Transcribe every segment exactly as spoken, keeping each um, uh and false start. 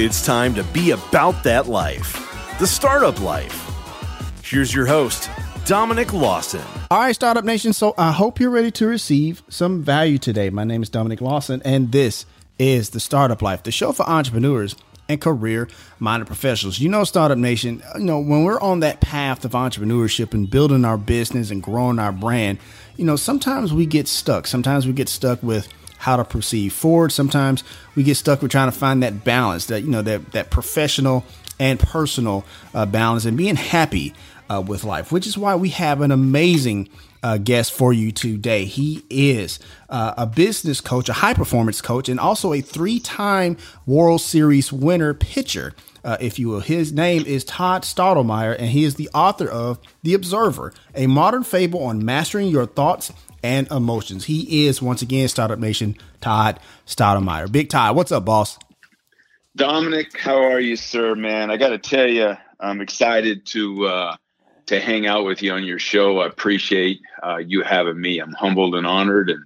It's time to be about that life, the startup life. Here's your host, Dominic Lawson. All right, Startup Nation. So I hope you're ready to receive some value today. My name is Dominic Lawson, and this is The Startup Life, the show for entrepreneurs and career-minded professionals. You know, Startup Nation, you know, when we're on that path of entrepreneurship and building our business and growing our brand, you know, sometimes we get stuck. Sometimes we get stuck with how to proceed forward. Sometimes we get stuck with trying to find that balance, that, you know, that, that professional and personal uh, balance and being happy uh, with life, which is why we have an amazing uh, guest for you today. He is uh, a business coach, a high performance coach, and also a three-time World Series winner pitcher, uh, if you will. His name is Todd Stottlemyre, and he is the author of The Observer, a modern fable on mastering your thoughts and emotions. He is, once again, Startup Nation, Todd Stottlemyre. Big Todd, what's up, boss? Dominic, how are you, sir, man? I got to tell you, I'm excited to uh, to hang out with you on your show. I appreciate uh, you having me. I'm humbled and honored, and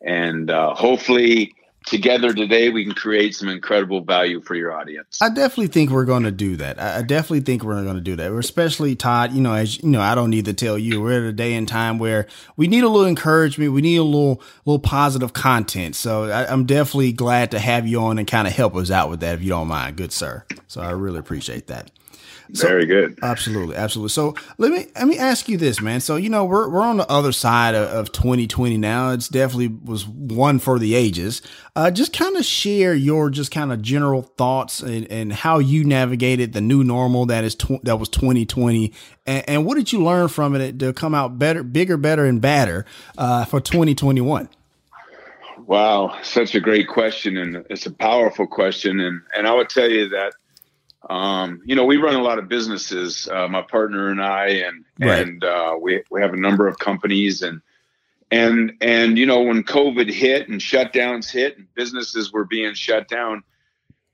and uh, hopefully together today we can create some incredible value for your audience. I definitely think we're going to do that. I definitely think we're going to do that. Especially Todd, you know, as you know, I don't need to tell you, we're at a day and time where we need a little encouragement. We need a little, little positive content. So I, I'm definitely glad to have you on and kind of help us out with that, if you don't mind. Good sir. So I really appreciate that. So, very good. Absolutely. Absolutely. So let me, let me ask you this, man. So, you know, we're, we're on the other side of, of twenty twenty now. It's definitely was one for the ages. Uh, just kind of share your just kind of general thoughts and, and how you navigated the new normal that is, tw- that was twenty twenty. And, and what did you learn from it to come out better, bigger, better, and badder, uh, for twenty twenty-one? Wow. Such a great question. And it's a powerful question. And, and I would tell you that, Um, you know, we run a lot of businesses, uh, my partner and I, and, right. and, uh, we, we have a number of companies and, and, and, you know, when COVID hit and shutdowns hit and businesses were being shut down,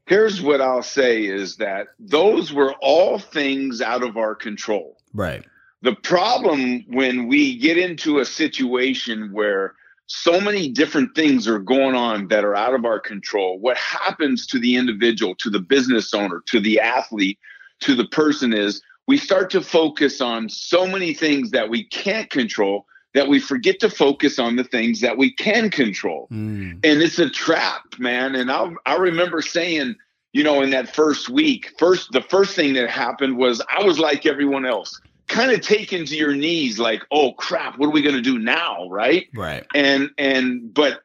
here's what I'll say is that those were all things out of our control. Right. The problem when we get into a situation where so many different things are going on that are out of our control, what happens to the individual, to the business owner, to the athlete, to the person is we start to focus on so many things that we can't control that we forget to focus on the things that we can control. Mm. And it's a trap, man. And I I remember saying, you know, in that first week, first the first thing that happened was I was like everyone else, kind of taken to your knees like, oh crap, what are we going to do now? Right. Right. And, and, but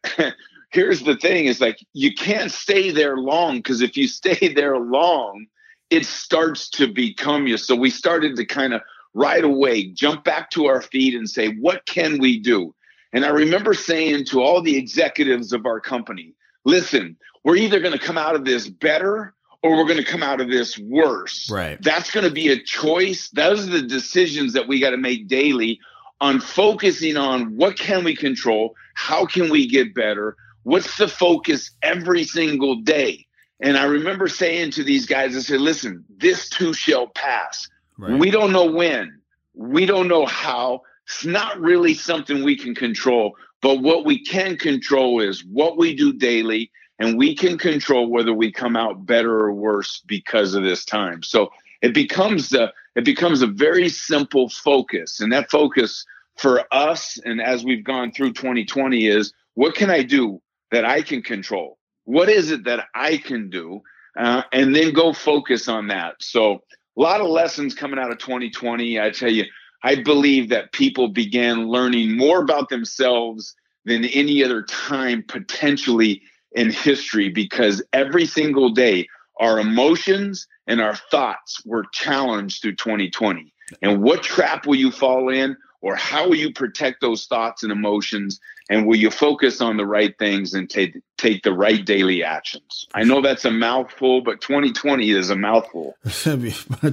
here's the thing is like, you can't stay there long. Cause if you stay there long, it starts to become you. So we started to kind of right away, jump back to our feet and say, what can we do? And I remember saying to all the executives of our company, listen, we're either going to come out of this better or we're going to come out of this worse. Right. That's going to be a choice. Those are the decisions that we got to make daily on focusing on what can we control? How can we get better? What's the focus every single day? And I remember saying to these guys, I said, listen, this too shall pass. Right. We don't know when. We don't know how. It's not really something we can control. But what we can control is what we do daily. And we can control whether we come out better or worse because of this time. So it becomes a, it becomes a very simple focus. And that focus for us, and as we've gone through twenty twenty, is what can I do that I can control? What is it that I can do? Uh, and then go focus on that. So a lot of lessons coming out of twenty twenty. I tell you, I believe that people began learning more about themselves than any other time potentially in history, because every single day our emotions and our thoughts were challenged through twenty twenty. And what trap will you fall in, or how will you protect those thoughts and emotions? And will you focus on the right things and take take the right daily actions? I know that's a mouthful, but twenty twenty is a mouthful.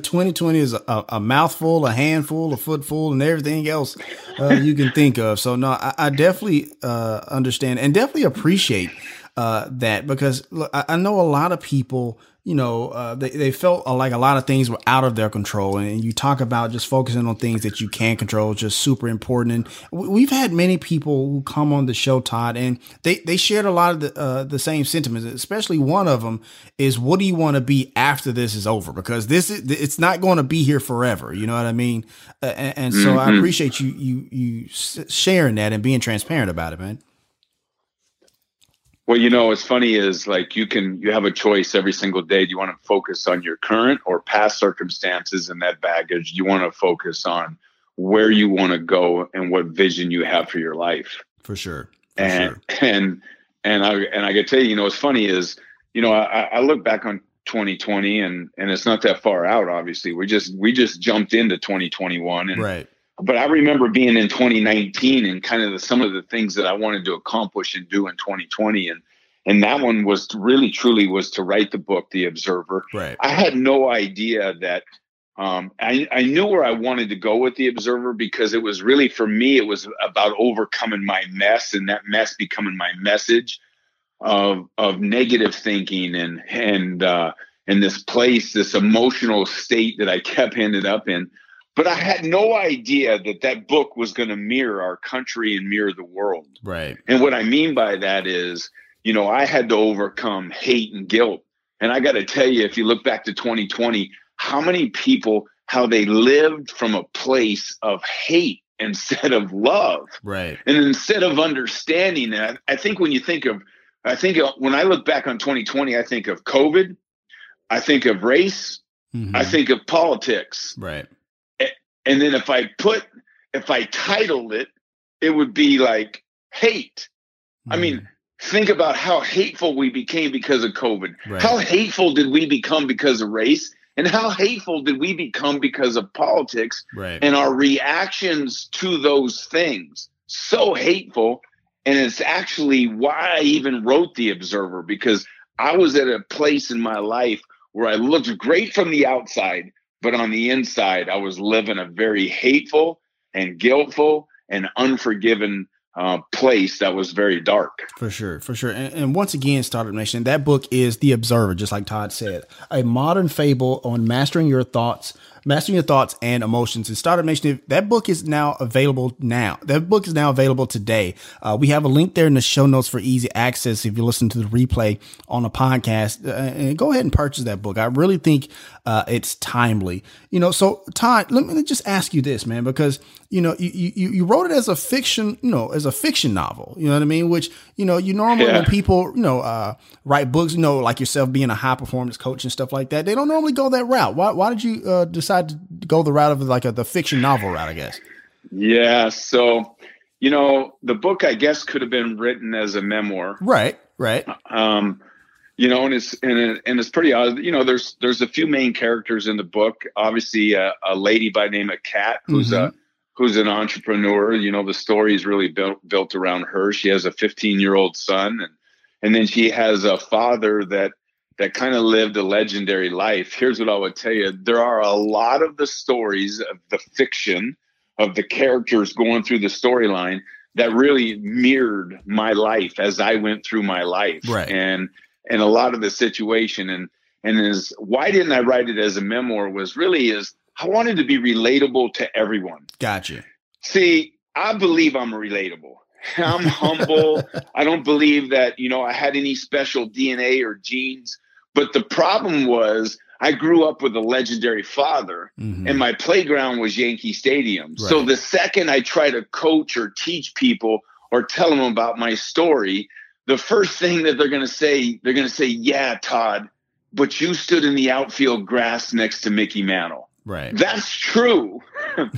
twenty twenty is a, a mouthful, a handful, a footful, and everything else uh, you can think of. So no, I, I definitely uh, understand and definitely appreciate uh, that, because look, I know a lot of people, you know, uh, they, they felt like a lot of things were out of their control. And you talk about just focusing on things that you can control, just super important. And we've had many people who come on the show, Todd, and they, they shared a lot of the, uh, the same sentiments, especially one of them is, what do you want to be after this is over? Because this is, it's not going to be here forever. You know what I mean? Uh, and, and so mm-hmm. I appreciate you, you, you sharing that and being transparent about it, man. Well, you know, what's funny is like you can you have a choice every single day. Do you want to focus on your current or past circumstances and that baggage? You want to focus on where you want to go and what vision you have for your life. For sure. For and, sure. and and I and I could tell you, you know, what's funny is, you know, I, I look back on twenty twenty and and it's not that far out. Obviously, we just we just jumped into twenty twenty-one. And, right. But I remember being in twenty nineteen and kind of the, some of the things that I wanted to accomplish and do in twenty twenty. And and that one was to really, truly was to write the book, The Observer. Right. I had no idea that um, I, I knew where I wanted to go with The Observer, because it was really, for me, it was about overcoming my mess, and that mess becoming my message of of negative thinking and and uh, and this place, this emotional state that I kept ended up in. But I had no idea that that book was going to mirror our country and mirror the world. Right. And what I mean by that is, you know, I had to overcome hate and guilt. And I got to tell you, if you look back to twenty twenty, how many people, how they lived from a place of hate instead of love. Right. And instead of understanding that, I think when you think of, I think when I look back on twenty twenty, I think of COVID. I think of race. Mm-hmm. I think of politics. Right. And then if I put, if I titled it, it would be like hate. Mm-hmm. I mean, think about how hateful we became because of COVID. Right. How hateful did we become because of race? And how hateful did we become because of politics? Right. And our reactions to those things? So hateful. And it's actually why I even wrote The Observer, because I was at a place in my life where I looked great from the outside, but on the inside, I was living a very hateful and guiltful and unforgiving uh, place that was very dark. For sure, for sure. And, and once again, Startup Nation, that book is The Observer, just like Todd said, a modern fable on mastering your thoughts, mastering your thoughts and emotions. And Startup Nation, that book is now available now. That book is now available today. Uh, we have a link there in the show notes for easy access if you listen to the replay on a podcast. Uh, and go ahead and purchase that book. I really think uh, it's timely. You know, so Todd, let me just ask you this, man, because, you know, you, you, you wrote it as a fiction, you know, as a fiction novel, you know what I mean? Which, you know, you normally, yeah. when people, you know, uh, write books, you know, like yourself being a high performance coach and stuff like that, they don't normally go that route. Why, why did you uh, decide to go the route of like a, the fiction novel route, I guess? Yeah. So, you know, the book, I guess, could have been written as a memoir. Right. Right. Um, you know, and it's, and, it, and it's pretty odd. You know, there's, there's a few main characters in the book, obviously a, a lady by the name of Kat, who's mm-hmm. a, who's an entrepreneur. You know, the story is really built, built around her. She has a fifteen year old son. And, and then she has a father that, that kind of lived a legendary life. Here's what I would tell you. There are a lot of the stories of the fiction of the characters going through the storyline that really mirrored my life as I went through my life. Right. And, and a lot of the situation and, and is why didn't I write it as a memoir was really is I wanted to be relatable to everyone. Gotcha. See, I believe I'm relatable. I'm humble. I don't believe that, you know, I had any special D N A or genes. But the problem was I grew up with a legendary father mm-hmm. and my playground was Yankee Stadium. Right. So the second I try to coach or teach people or tell them about my story, the first thing that they're going to say, they're going to say, yeah, Todd, but you stood in the outfield grass next to Mickey Mantle. Right. That's true.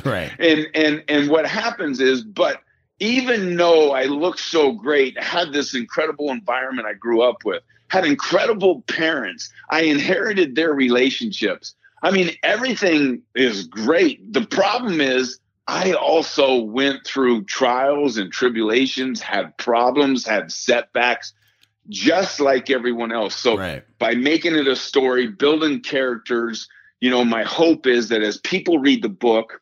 Right. And, and, and what happens is, but even though I looked so great, had this incredible environment I grew up with, had incredible parents, I inherited their relationships. I mean, everything is great. The problem is I also went through trials and tribulations, had problems, had setbacks, just like everyone else. So right. by making it a story, building characters, you know, my hope is that as people read the book,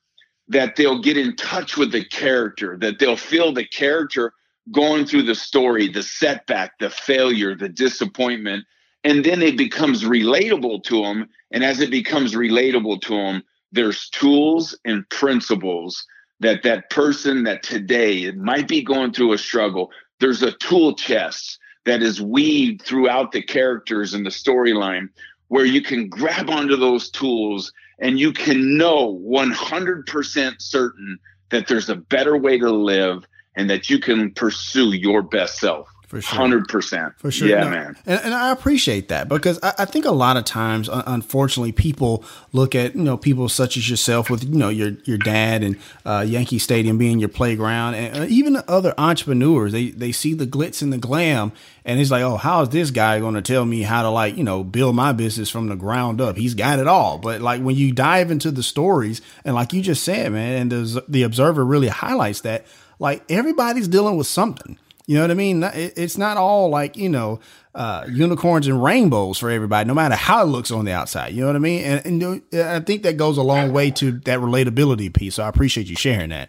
that they'll get in touch with the character, that they'll feel the character going through the story, the setback, the failure, the disappointment, and then it becomes relatable to them. And as it becomes relatable to them, there's tools and principles that that person that today might be going through a struggle, there's a tool chest that is weaved throughout the characters and the storyline where you can grab onto those tools and you can know one hundred percent certain that there's a better way to live and that you can pursue your best self. For sure. one hundred percent. For sure. Yeah, no, man. And, and I appreciate that because I, I think a lot of times, uh, unfortunately, people look at, you know, people such as yourself with, you know, your your dad and uh, Yankee Stadium being your playground and uh, even other entrepreneurs. They, they see the glitz and the glam and it's like, oh, how is this guy going to tell me how to, like, you know, build my business from the ground up? He's got it all. But like when you dive into the stories and like you just said, man, and the, the Observer really highlights that, like everybody's dealing with something. You know what I mean? It's not all like, you know, uh, unicorns and rainbows for everybody, no matter how it looks on the outside. You know what I mean? And, and I think that goes a long way to that relatability piece. So I appreciate you sharing that.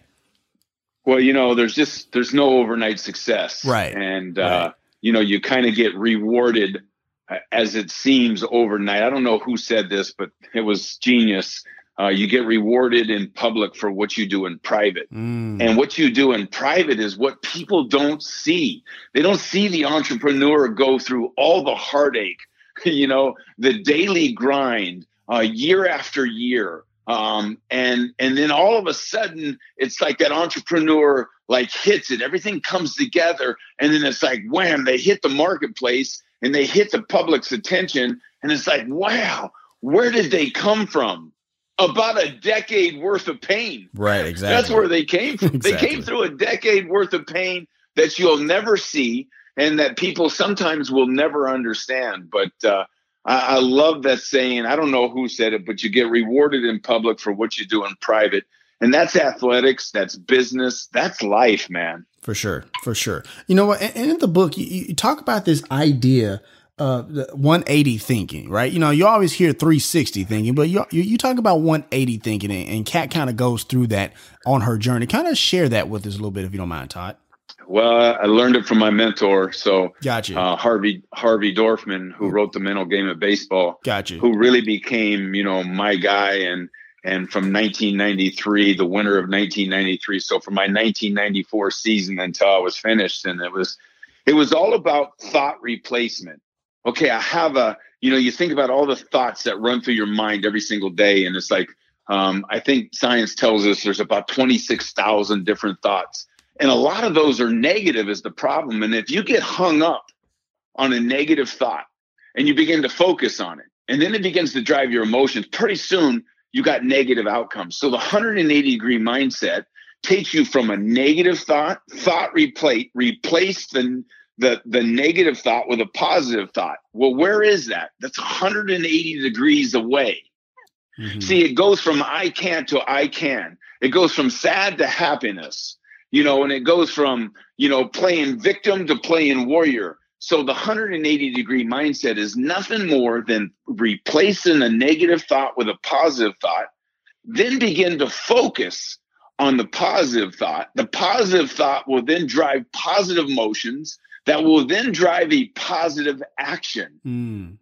Well, you know, there's just there's no overnight success. Right. And, right. Uh, you know, you kind of get rewarded as it seems overnight. I don't know who said this, but it was genius. Uh, you get rewarded in public for what you do in private. Mm. And what you do in private is what people don't see. They don't see the entrepreneur go through all the heartache, you know, the daily grind, uh, year after year. Um, and, and then all of a sudden, it's like that entrepreneur like hits it. Everything comes together. And then it's like, wham, they hit the marketplace and they hit the public's attention. And it's like, wow, where did they come from? About a decade worth of pain. Right, exactly. That's where they came from. Exactly. They came through a decade worth of pain that you'll never see and that people sometimes will never understand. But uh, I, I love that saying. I don't know who said it, but you get rewarded in public for what you do in private. And that's athletics, that's business, that's life, man. For sure, for sure. You know what? And, and in the book, you, you talk about this idea Uh, the one eighty thinking, right? You know, you always hear three sixty thinking, but you you, you talk about one eighty thinking, and, and Kat kind of goes through that on her journey. Kind of share that with us a little bit, if you don't mind, Todd. Well, I learned it from my mentor, so gotcha. Uh, Harvey Harvey Dorfman, who wrote The Mental Game of Baseball, gotcha. Who really became, you know, my guy, and and from nineteen ninety-three, the winter of nineteen ninety-three, so from my nineteen ninety-four season until I was finished, and it was it was all about thought replacement. Okay, I have a, you know, you think about all the thoughts that run through your mind every single day. And it's like, um, I think science tells us there's about twenty-six thousand different thoughts. And a lot of those are negative is the problem. And if you get hung up on a negative thought and you begin to focus on it, and then it begins to drive your emotions, pretty soon you got negative outcomes. So the one hundred eighty degree mindset takes you from a negative thought, thought replace, replace the The, the negative thought with a positive thought. Well, where is that? That's one hundred eighty degrees away. Mm-hmm. See, it goes from I can't to I can. It goes from sad to happiness, you know, and it goes from, you know, playing victim to playing warrior. So the one hundred eighty degree mindset is nothing more than replacing a negative thought with a positive thought, then begin to focus on the positive thought. The positive thought will then drive positive emotions that will then drive a positive action. Mm.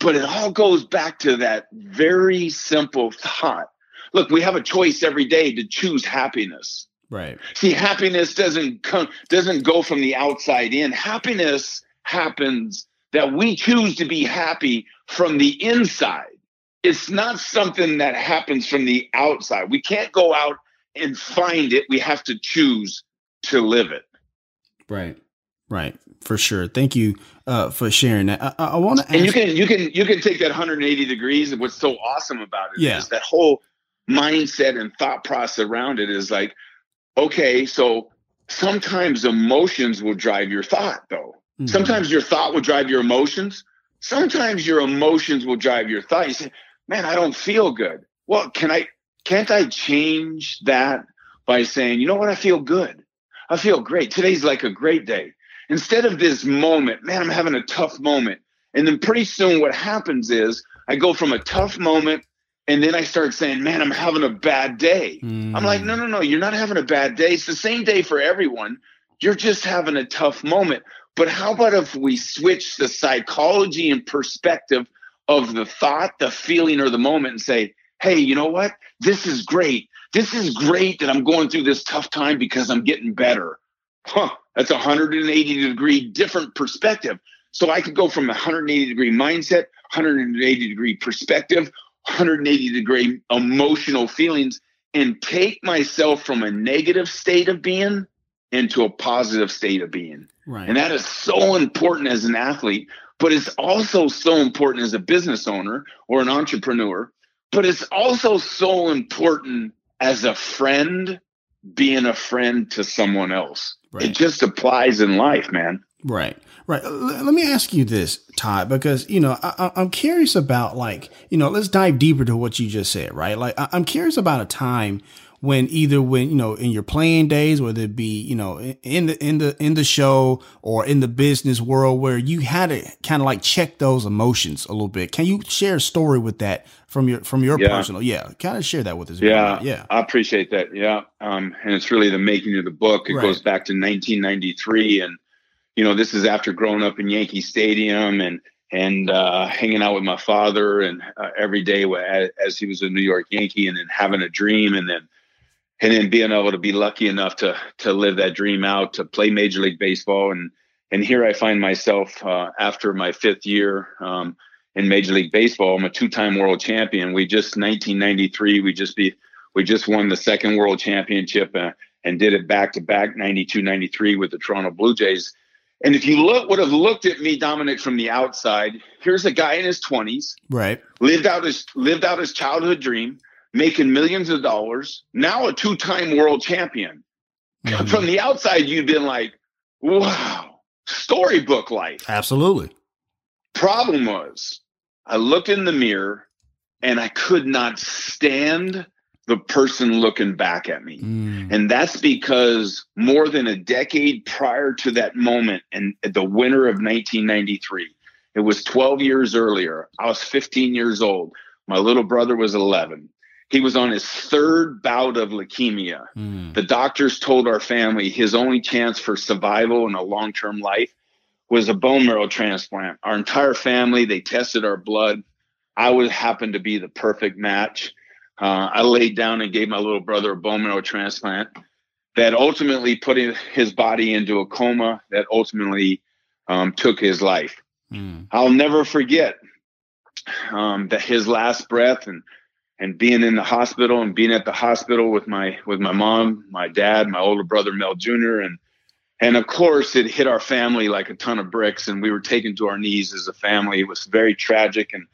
But it all goes back to that very simple thought. Look, we have a choice every day to choose happiness. Right. See, happiness doesn't come, doesn't go from the outside in. Happiness happens that we choose to be happy from the inside. It's not something that happens from the outside. We can't go out and find it. We have to choose to live it. Right. Right. For sure. Thank you uh, for sharing that. I, I want to ask. And you can, you can, you can take that one hundred eighty degrees. And what's so awesome about it yeah. is that whole mindset and thought process around it is like, okay, so sometimes emotions will drive your thought though. Mm-hmm. Sometimes your thought will drive your emotions. Sometimes your emotions will drive your thought. You say, man, I don't feel good. Well, can I, can't I change that by saying, you know what? I feel good. I feel great. Today's like a great day. Instead of this moment, man, I'm having a tough moment. And then pretty soon what happens is I go from a tough moment and then I start saying, man, I'm having a bad day. Mm. I'm like, no, no, no, you're not having a bad day. It's the same day for everyone. you're just having a tough moment. But how about if we switch the psychology and perspective of the thought, the feeling, or the moment and say, hey, you know what? This is great. This is great that I'm going through this tough time because I'm getting better. Huh, that's a one hundred eighty degree different perspective. So I could go from a one hundred eighty degree mindset, one hundred eighty degree perspective, one hundred eighty degree emotional feelings, and take myself from a negative state of being into a positive state of being. Right. And that is so important as an athlete, but it's also so important as a business owner or an entrepreneur, but it's also so important as a friend, being a friend to someone else. Right. It just applies in life, man. Right. Right. L- let me ask you this, Todd, because, you know, I- I'm curious about, like, you know, let's dive deeper to what you just said, right? Like, I- I'm curious about a time when either when, you know, in your playing days, whether it be, you know, in the, in the, in the show or in the business world, where you had to kind of like check those emotions a little bit. Can you share a story with that from your, from your yeah. personal? Yeah. Kind of share that with us. Yeah. Right? Yeah. I appreciate that. Yeah. Um, and it's really the making of the book. It right. goes back to nineteen ninety-three. And, you know, this is after growing up in Yankee Stadium and, and uh, hanging out with my father and uh, every day as he was a New York Yankee, and then having a dream, and then, And then being able to be lucky enough to to live that dream out, to play Major League Baseball. And and here I find myself uh, after my fifth year um, in Major League Baseball. I'm a two-time world champion. We just nineteen ninety-three. We just be we just won the second world championship uh, and did it back to back, ninety-two, ninety-three with the Toronto Blue Jays. And if you look, would have looked at me, Dominic, from the outside, here's a guy in his twenties, right? Lived out his lived out his childhood dream, making millions of dollars, now a two-time world champion. Mm-hmm. From the outside, you've been like, wow, storybook life. Absolutely. Problem was, I looked in the mirror and I could not stand the person looking back at me. Mm. And that's because more than a decade prior to that moment, and the winter of nineteen ninety-three, it was twelve years earlier. I was fifteen years old. My little brother was eleven. He was on his third bout of leukemia. Mm. The doctors told our family his only chance for survival and a long-term life was a bone marrow transplant. Our entire family, they tested our blood. I would happen to be the perfect match. Uh, I laid down and gave my little brother a bone marrow transplant that ultimately put his body into a coma that ultimately um, took his life. Mm. I'll never forget um, that his last breath and And being in the hospital and being at the hospital with my with my mom, my dad, my older brother, Mel Junior And and of course, it hit our family like a ton of bricks, and we were taken to our knees as a family. It was very tragic. And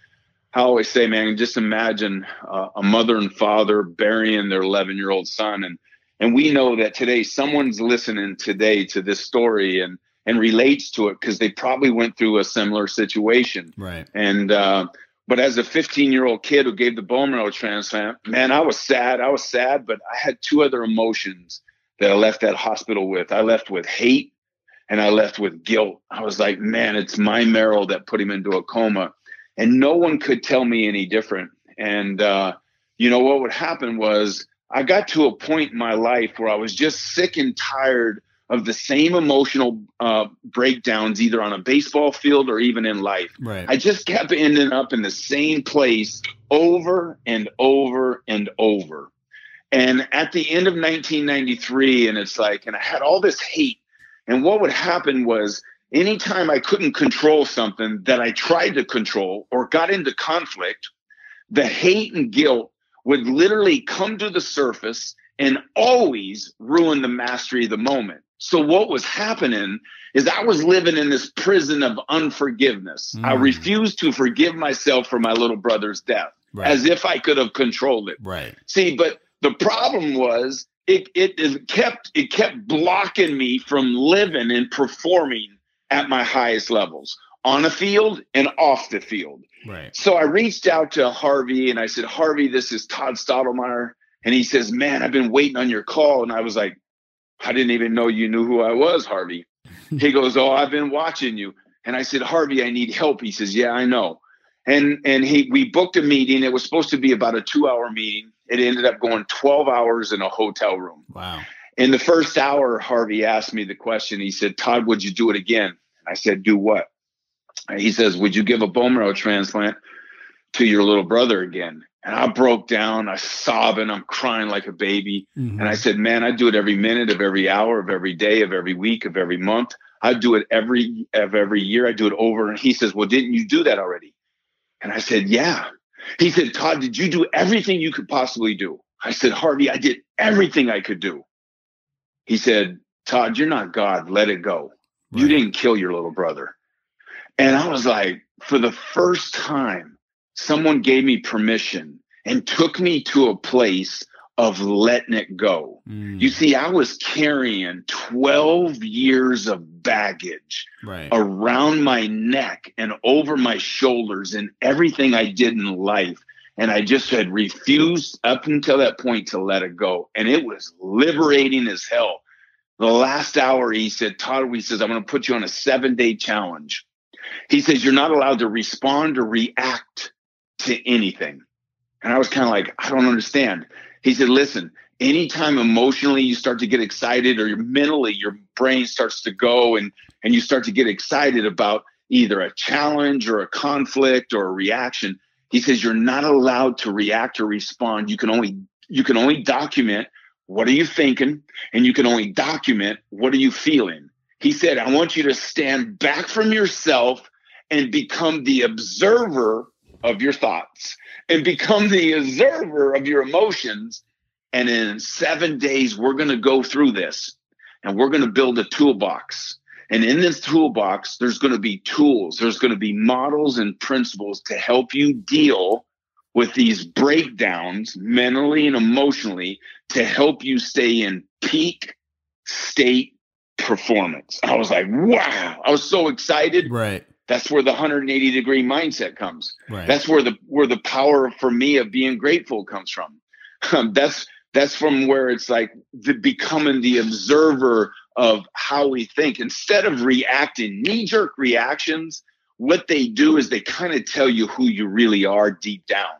I always say, man, just imagine uh, a mother and father burying their eleven-year-old son. And and we know that today someone's listening today to this story and, and relates to it because they probably went through a similar situation. Right. And uh But as a fifteen-year-old kid who gave the bone marrow transplant, man, I was sad. I was sad, but I had two other emotions that I left that hospital with. I left with hate, and I left with guilt. I was like, man, it's my marrow that put him into a coma. And no one could tell me any different. And, uh, you know, what would happen was I got to a point in my life where I was just sick and tired of the same emotional uh, breakdowns, either on a baseball field or even in life. Right. I just kept ending up in the same place over and over and over. And at the end of nineteen ninety-three, and it's like, and I had all this hate. And what would happen was anytime I couldn't control something that I tried to control or got into conflict, the hate and guilt would literally come to the surface and always ruin the mastery of the moment. So what was happening is I was living in this prison of unforgiveness. Mm. I refused to forgive myself for my little brother's death, right, as if I could have controlled it. Right. See, but the problem was it, it it kept it kept blocking me from living and performing at my highest levels on the field and off the field. Right. So I reached out to Harvey and I said, Harvey, this is Todd Stottlemyre. And he says, man, I've been waiting on your call. And I was like, I didn't even know you knew who I was, Harvey. He goes, oh, I've been watching you. And I said, Harvey, I need help. He says, yeah, I know. And and he we booked a meeting. It was supposed to be about a two hour meeting. It ended up going twelve hours in a hotel room. Wow. In the first hour, Harvey asked me the question. He said, "Todd, would you do it again?" I said, "Do what?" He says, "Would you give a bone marrow transplant to your little brother again?" And I broke down, I sobbing, I'm crying like a baby. Mm-hmm. And I said, "Man, I do it every minute of every hour of every day of every week of every month. I do it every of every year. I do it over." And he says, "Well, didn't you do that already?" And I said, "Yeah." He said, "Todd, did you do everything you could possibly do?" I said, "Harvey, I did everything I could do." He said, "Todd, you're not God. Let it go. Right. You didn't kill your little brother." And I was like, for the first time, someone gave me permission and took me to a place of letting it go. Mm. You see, I was carrying twelve years of baggage right. around my neck and over my shoulders and everything I did in life. And I just had refused up until that point to let it go. And it was liberating as hell. The last hour, he said, "Todd," he says, "I'm going to put you on a seven-day challenge." He says, "You're not allowed to respond or react to anything." And I was kind of like, "I don't understand." He said, "Listen, anytime emotionally you start to get excited or you're mentally your brain starts to go and, and you start to get excited about either a challenge or a conflict or a reaction," he says, "you're not allowed to react or respond. You can only you can only document what are you thinking, and you can only document what are you feeling." He said, "I want you to stand back from yourself and become the observer of your thoughts and become the observer of your emotions. And in seven days, we're going to go through this and we're going to build a toolbox. And in this toolbox, there's going to be tools. There's going to be models and principles to help you deal with these breakdowns mentally and emotionally to help you stay in peak state performance." I was like, wow, I was so excited. Right. That's where the one hundred eighty degree mindset comes. Right. That's where the where the power for me of being grateful comes from. Um, that's that's from where it's like the, becoming the observer of how we think instead of reacting. Knee-jerk reactions, what they do is they kind of tell you who you really are deep down.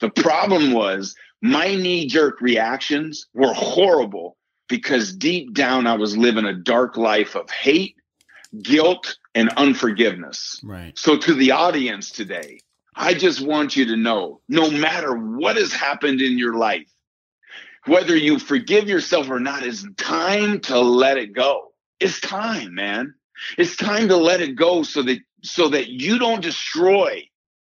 The problem was my knee-jerk reactions were horrible because deep down I was living a dark life of hate, guilt, and unforgiveness. Right. So to the audience today, I just want you to know, no matter what has happened in your life, whether you forgive yourself or not, it's time to let it go. It's time, man. It's time to let it go so that so that you don't destroy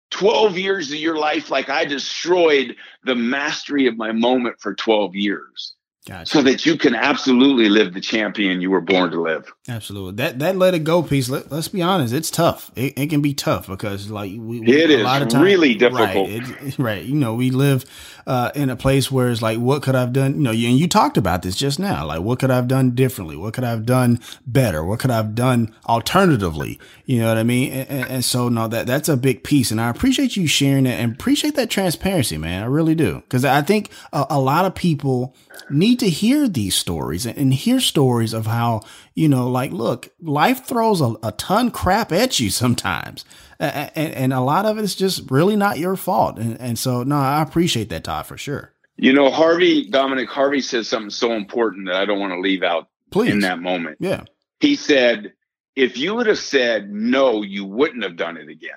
twelve years of your life like I destroyed the mastery of my moment for twelve years. Gotcha. So that you can absolutely live the champion you were born to live. Absolutely. That that let it go piece, let, let's be honest, it's tough. It, it can be tough because like we, we it a is lot of time, really difficult. Right, it, right. You know, we live uh, in a place where it's like, what could I've done? You know, you, and you talked about this just now. Like, what could I've done differently? What could I've done better? What could I've done alternatively? You know what I mean? And, and, and so, no, that that's a big piece. And I appreciate you sharing that and appreciate that transparency, man. I really do. Because I think a, a lot of people need to hear these stories and hear stories of how, you know, like, look, life throws a, a ton crap at you sometimes. And, and, and a lot of it is just really not your fault. And, and so, no, I appreciate that, Todd, for sure. You know, Harvey, Dominic, Harvey says something so important that I don't want to leave out Please. in that moment. Yeah. He said, if you would have said no, you wouldn't have done it again.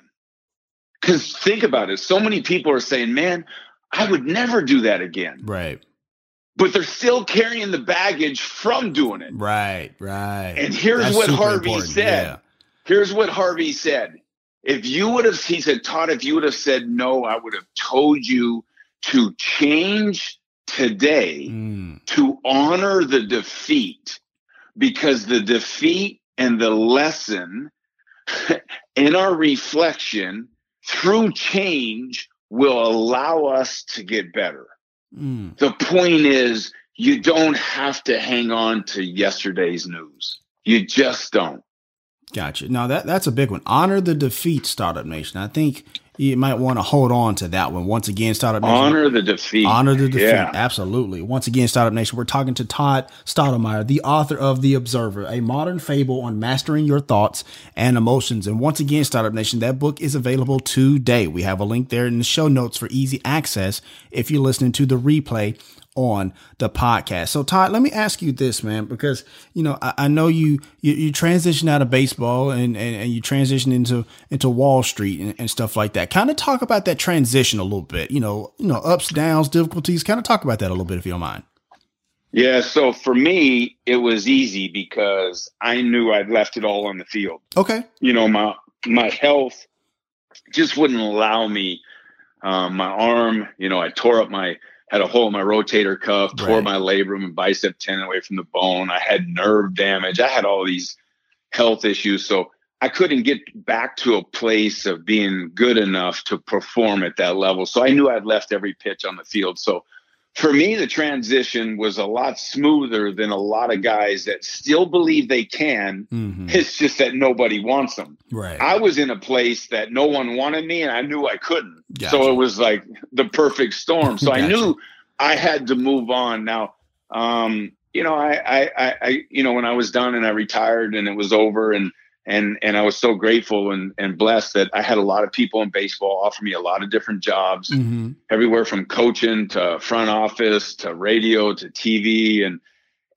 Because think about it. So many people are saying, man, I would never do that again. Right. But they're still carrying the baggage from doing it. Right, right. And here's That's what Harvey important. said. Yeah. Here's what Harvey said. If you would have, he said, Todd, if you would have said no, I would have told you to change today mm. to honor the defeat, because the defeat and the lesson in our reflection through change will allow us to get better. Mm. The point is, you don't have to hang on to yesterday's news. You just don't. Gotcha. Now, that, that's a big one. Honor the defeat, Startup Nation. I think you might want to hold on to that one. Once again, Startup Nation. Honor the defeat. Honor the defeat. Yeah. Absolutely. Once again, Startup Nation, we're talking to Todd Stottlemyre, the author of The Observer, a modern fable on mastering your thoughts and emotions. And once again, Startup Nation, that book is available today. We have a link there in the show notes for easy access if you're listening to the replay on the podcast. So Todd, let me ask you this, man, because, you know, I, I know you, you, you transition out of baseball and, and, and you transition into, into Wall Street and, and stuff like that. Kind of talk about that transition a little bit, you know, you know, ups, downs, difficulties, kind of talk about that a little bit, if you don't mind. Yeah. So for me, it was easy because I knew I'd left it all on the field. Okay. You know, my, my health just wouldn't allow me. Um, my arm, you know, I tore up my, had a hole in my rotator cuff, right. tore my labrum and bicep tendon away from the bone. I had nerve damage. I had all these health issues. So I couldn't get back to a place of being good enough to perform at that level. So I knew I'd left every pitch on the field. So for me, the transition was a lot smoother than a lot of guys that still believe they can. Mm-hmm. It's just that nobody wants them. Right. I was in a place that no one wanted me and I knew I couldn't. Gotcha. So it was like the perfect storm. So gotcha. I knew I had to move on. Now, um, you know, I, I, I, I, you know, when I was done and I retired and it was over and, and, and I was so grateful and, and blessed that I had a lot of people in baseball offer me a lot of different jobs, mm-hmm. everywhere from coaching to front office, to radio, to T V. And,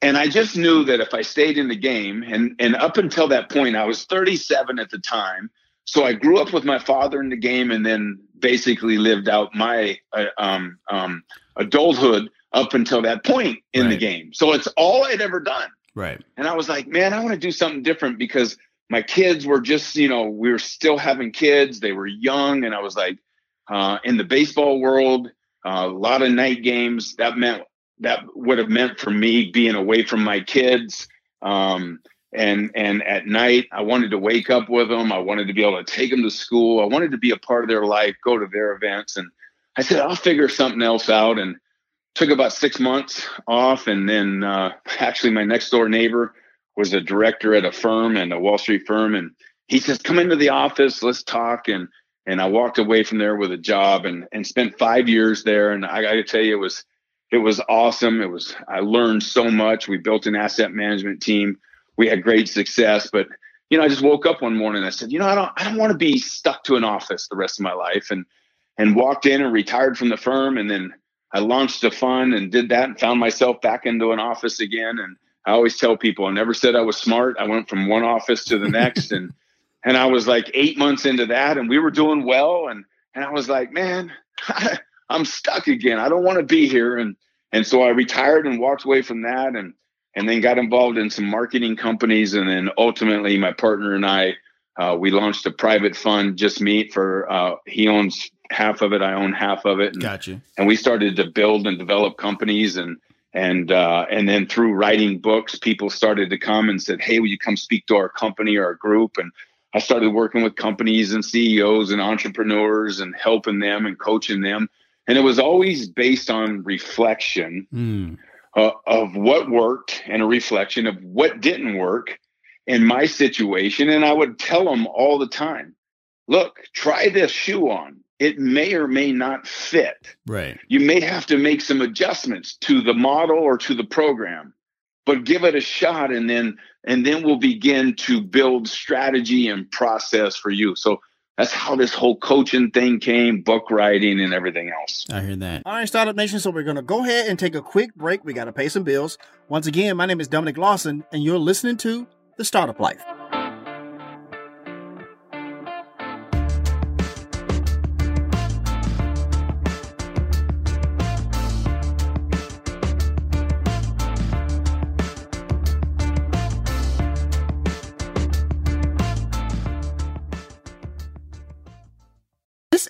and I just knew that if I stayed in the game and, and up until that point, I was thirty-seven at the time. So I grew up with my father in the game and then basically lived out my, uh, um, um, adulthood up until that point in right. the game. So it's all I'd ever done. Right. And I was like, man, I want to do something different because my kids were just, you know, we were still having kids. They were young. And I was like, uh, in the baseball world, uh, a lot of night games, that meant that would have meant for me being away from my kids. Um, and, and at night I wanted to wake up with them. I wanted to be able to take them to school. I wanted to be a part of their life, go to their events. And I said, I'll figure something else out. And took about six months off. And then, uh, actually my next door neighbor was a director at a firm and a Wall Street firm. And he says, come into the office, let's talk. And, and I walked away from there with a job and, and spent five years there. And I got to tell you, it was, it was awesome. It was, I learned so much. We built an asset management team. We had great success, but you know, I just woke up one morning and I said, you know, I don't, I don't want to be stuck to an office the rest of my life, and, and walked in and retired from the firm. And then I launched a fund and did that and found myself back into an office again. And I always tell people, I never said I was smart. I went from one office to the next. And, and I was like eight months into that and we were doing well. And, and I was like, man, I, I'm stuck again. I don't want to be here. And, and so I retired and walked away from that and, and then got involved in some marketing companies. And then ultimately my partner and I, uh, we launched a private fund, just me for, uh, he owns half of it. I own half of it. And, gotcha. And we started to build and develop companies and, And, uh, and then through writing books, people started to come and said, hey, will you come speak to our company or our group? And I started working with companies and C E Os and entrepreneurs and helping them and coaching them. And it was always based on reflection mm. uh, of what worked and a reflection of what didn't work in my situation. And I would tell them all the time, look, try this shoe on. It may or may not fit. Right. You may have to make some adjustments to the model or to the program, but give it a shot. And then, and then we'll begin to build strategy and process for you. So that's how this whole coaching thing came, book writing and everything else. I hear that. All right, Startup Nation. So we're going to go ahead and take a quick break. We got to pay some bills. Once again, my name is Dominic Lawson and you're listening to The Startup Life.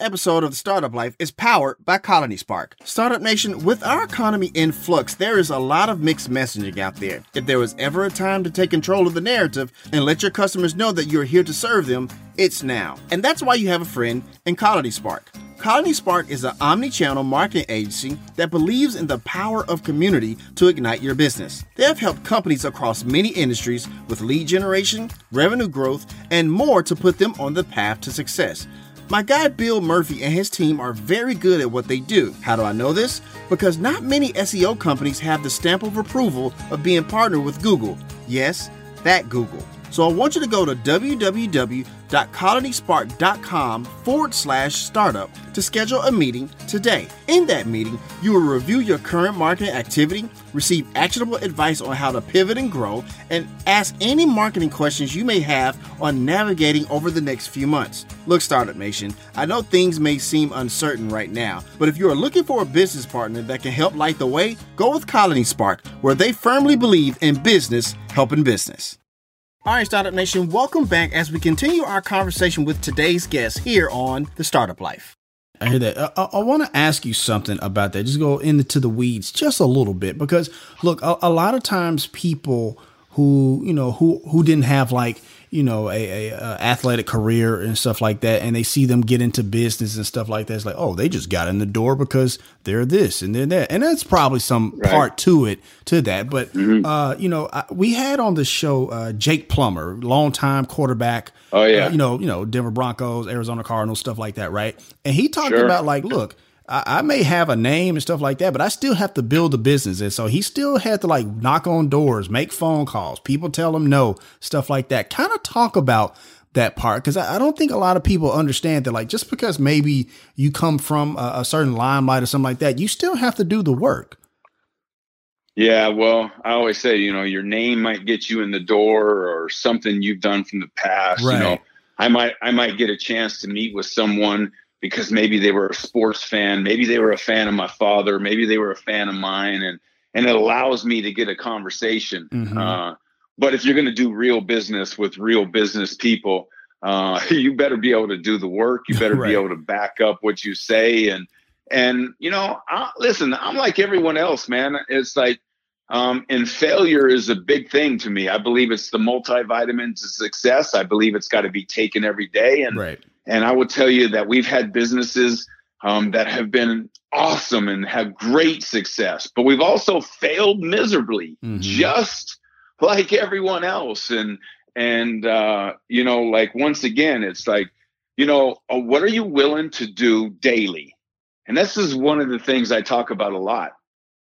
Episode of The Startup Life is powered by Colony Spark. Startup Nation, with our economy in flux, there is a lot of mixed messaging out there. If there was ever a time to take control of the narrative and let your customers know that you're here to serve them, it's now. And that's why you have a friend in Colony Spark. Colony Spark is an omni-channel marketing agency that believes in the power of community to ignite your business. They have helped companies across many industries with lead generation, revenue growth, and more to put them on the path to success. My guy Bill Murphy and his team are very good at what they do. How do I know this? Because not many S E O companies have the stamp of approval of being partnered with Google. Yes, that Google. So I want you to go to w w w dot www.colonyspark.com forward slash startup to schedule a meeting today. In that meeting, you will review your current marketing activity, receive actionable advice on how to pivot and grow, and ask any marketing questions you may have on navigating over the next few months. Look, Startup Nation, I know things may seem uncertain right now, but if you are looking for a business partner that can help light the way, go with Colony Spark, where they firmly believe in business helping business. All right, Startup Nation, welcome back as we continue our conversation with today's guest here on The Startup Life. I hear that. I, I want to ask you something about that. Just go into the weeds just a little bit, because look, a, a lot of times people who, you know, who, who didn't have like, you know, a, a, a athletic career and stuff like that, and they see them get into business and stuff like that. It's like, oh, they just got in the door because they're this and they're that. And that's probably some right. part to it, to that. But, mm-hmm. uh, you know, I, we had on the show, uh, Jake Plummer, longtime quarterback, oh yeah, uh, you know, you know, Denver Broncos, Arizona Cardinals, stuff like that. Right. And he talked sure. about like, look, I may have a name and stuff like that, but I still have to build a business. And so he still had to like knock on doors, make phone calls, people tell him no, stuff like that. Kind of talk about that part, because I don't think a lot of people understand that, like, just because maybe you come from a, a certain limelight or something like that, you still have to do the work. Yeah, well, I always say, you know, your name might get you in the door or something you've done from the past. Right. You know, I might I might get a chance to meet with someone because maybe they were a sports fan, maybe they were a fan of my father, maybe they were a fan of mine, and and it allows me to get a conversation. Mm-hmm. Uh, but if you're going to do real business with real business people, uh, you better be able to do the work. You better right. be able to back up what you say. And and you know, I, listen, I'm like everyone else, man. It's like, um, and failure is a big thing to me. I believe it's the multivitamin to success. I believe it's got to be taken every day. And right. And I will tell you that we've had businesses um, that have been awesome and have great success, but we've also failed miserably, mm-hmm. just like everyone else. And, and uh, you know, like, once again, it's like, you know, uh, what are you willing to do daily? And this is one of the things I talk about a lot.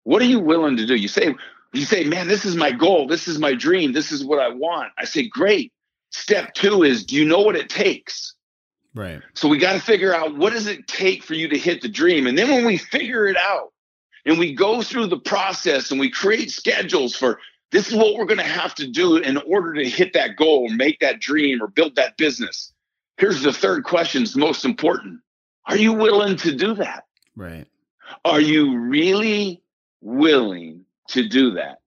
What are you willing to do? You say, you say, man, this is my goal. This is my dream. This is what I want. I say, great. Step two is, do you know what it takes? Right. So we got to figure out, what does it take for you to hit the dream? And then when we figure it out and we go through the process and we create schedules for, this is what we're going to have to do in order to hit that goal, make that dream, or build that business. Here's the third question, is most important. Are you willing to do that? Right. Are you really willing to do that?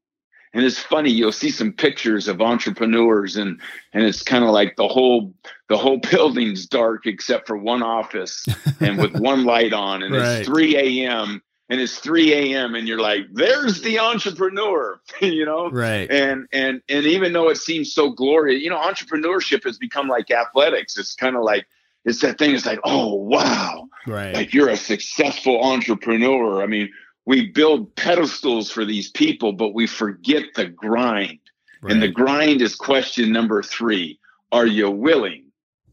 And it's funny, you'll see some pictures of entrepreneurs, and, and it's kind of like the whole the whole building's dark except for one office and with one light on, and right. it's three a.m. and it's three a.m. and you're like, there's the entrepreneur, you know? Right. And and and even though it seems so glorious, you know, entrepreneurship has become like athletics. It's kind of like, it's that thing. It's like, oh wow, right? Like, you're a successful entrepreneur. I mean, we build pedestals for these people, but we forget the grind. Right. And the grind is question number three. Are you willing?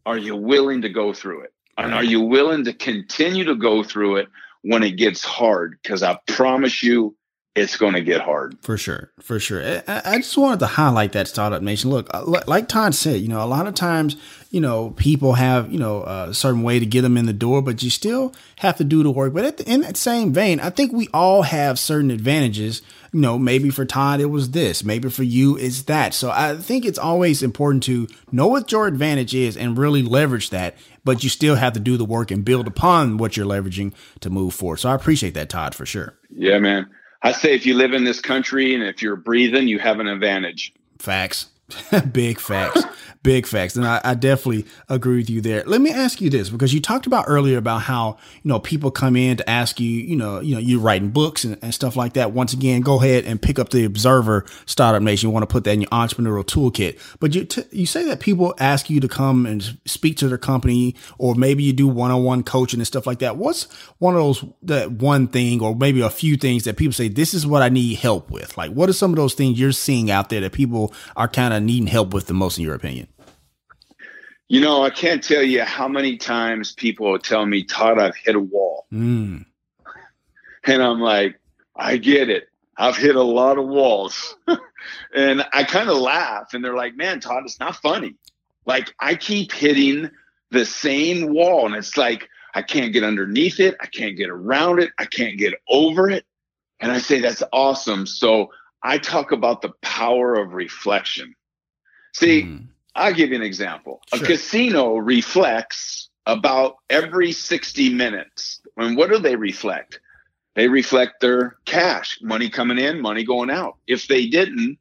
Are you willing to go through it? Right. And are you willing to continue to go through it when it gets hard? Because I promise you, it's going to get hard. For sure. For sure. I, I just wanted to highlight that, Startup Nation. Look, like Todd said, you know, a lot of times, you know, people have, you know, a certain way to get them in the door, but you still have to do the work. But at the, in that same vein, I think we all have certain advantages. You know, maybe for Todd, it was this, maybe for you, it's that. So I think it's always important to know what your advantage is and really leverage that, but you still have to do the work and build upon what you're leveraging to move forward. So I appreciate that, Todd, for sure. Yeah, man. I say, if you live in this country and if you're breathing, you have an advantage. Facts. Big facts. Big facts. And I, I definitely agree with you there. Let me ask you this, because you talked about earlier about how, you know, people come in to ask you, you know, you know, you're writing books and, and stuff like that. Once again, go ahead and pick up The Observer, Startup Nation. You want to put that in your entrepreneurial toolkit. But you t- you say that people ask you to come and speak to their company, or maybe you do one-on-one coaching and stuff like that. What's one of those, that one thing, or maybe a few things that people say, this is what I need help with? Like, what are some of those things you're seeing out there that people are kind of needing help with the most, in your opinion? You know, I can't tell you how many times people will tell me, Todd, I've hit a wall. Mm. And I'm like, I get it. I've hit a lot of walls. And I kind of laugh, and they're like, man, Todd, it's not funny. Like, I keep hitting the same wall, and it's like, I can't get underneath it. I can't get around it. I can't get over it. And I say, that's awesome. So I talk about the power of reflection. See, mm. I'll give you an example. Sure. A casino reflects about every sixty minutes. And what do they reflect? They reflect their cash, money coming in, money going out. If they didn't,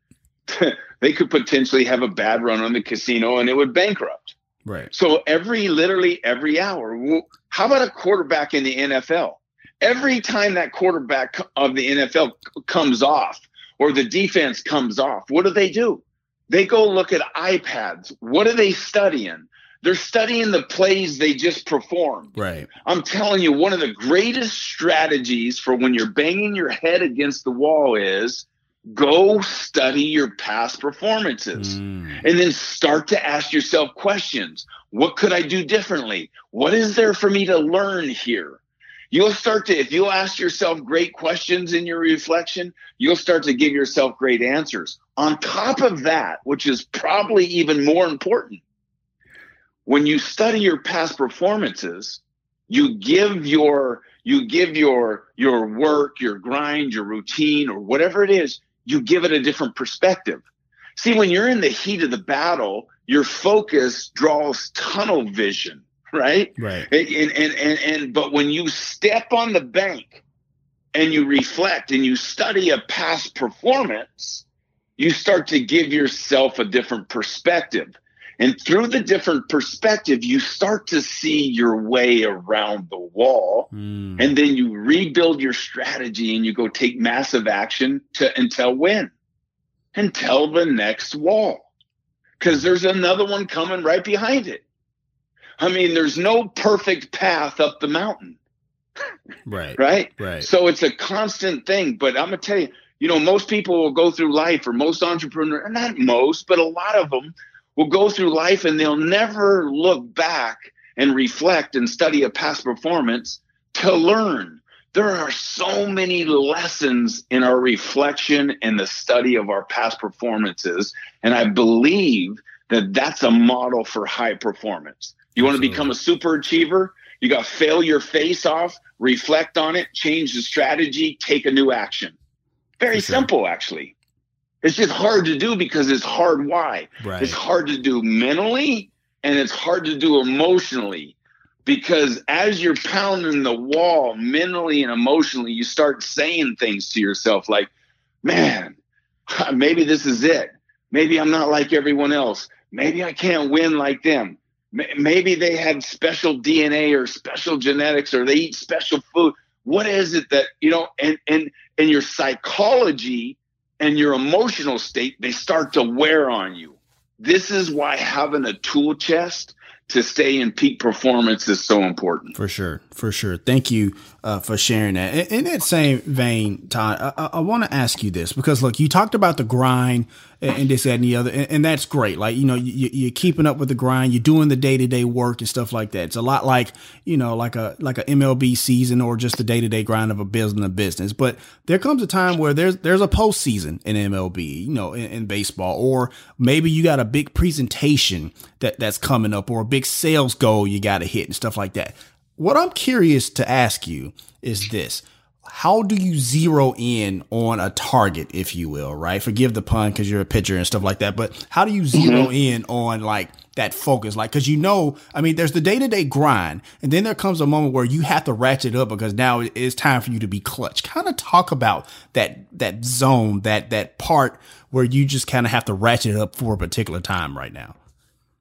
they could potentially have a bad run on the casino and it would bankrupt. Right. So every, literally every hour, how about a quarterback in the N F L? Every time that quarterback of the N F L comes off or the defense comes off, what do they do? They go look at iPads. What are they studying? They're studying the plays they just performed. Right. I'm telling you, one of the greatest strategies for when you're banging your head against the wall is go study your past performances mm. and then start to ask yourself questions. What could I do differently? What is there for me to learn here? You'll start to, if you'll ask yourself great questions in your reflection, you'll start to give yourself great answers. On top of that, which is probably even more important, when you study your past performances, you give your you give your your work, your grind, your routine, or whatever it is, you give it a different perspective. See, when you're in the heat of the battle, your focus draws tunnel vision. Right. Right. And, and, and, and, but when you step on the bank and you reflect and you study a past performance, you start to give yourself a different perspective. And through the different perspective, you start to see your way around the wall. Mm. And then you rebuild your strategy and you go take massive action to until when? Until the next wall. Because there's another one coming right behind it. I mean, there's no perfect path up the mountain. Right. Right. Right. So it's a constant thing. But I'm going to tell you, you know, most people will go through life, or most entrepreneurs, and not most, but a lot of them will go through life and they'll never look back and reflect and study a past performance to learn. There are so many lessons in our reflection and the study of our past performances. And I believe that that's a model for high performance. You want to become a super achiever? You got to fail your face off, reflect on it, change the strategy, take a new action. Very sure. simple, actually. It's just hard to do because it's hard. Why? Right. It's hard to do mentally and it's hard to do emotionally, because as you're pounding the wall mentally and emotionally, you start saying things to yourself like, man, maybe this is it. Maybe I'm not like everyone else. Maybe I can't win like them. Maybe they have special D N A or special genetics, or they eat special food. What is it that, you know, and, and, and your psychology and your emotional state, they start to wear on you. This is why having a tool chest to stay in peak performance is so important. For sure. For sure. Thank you uh, for sharing that. In, in that same vein, Todd, I, I want to ask you this, because look, you talked about the grind and, and this, that, and the other, and, and that's great. Like, you know, you, you're keeping up with the grind, you're doing the day-to-day work and stuff like that. It's a lot like, you know, like a, like a M L B season, or just the day-to-day grind of a business business. But there comes a time where there's, there's a postseason in M L B, you know, in, in baseball, or maybe you got a big presentation that that's coming up, or a big big sales goal you got to hit and stuff like that. What I'm curious to ask you is this: how do you zero in on a target, if you will, right? Forgive the pun, because you're a pitcher and stuff like that. But how do you zero mm-hmm. in on like that focus? Like, because, you know, I mean, there's the day to day grind, and then there comes a moment where you have to ratchet up because now it's time for you to be clutch. Kind of talk about that that zone, that that part where you just kind of have to ratchet up for a particular time right now.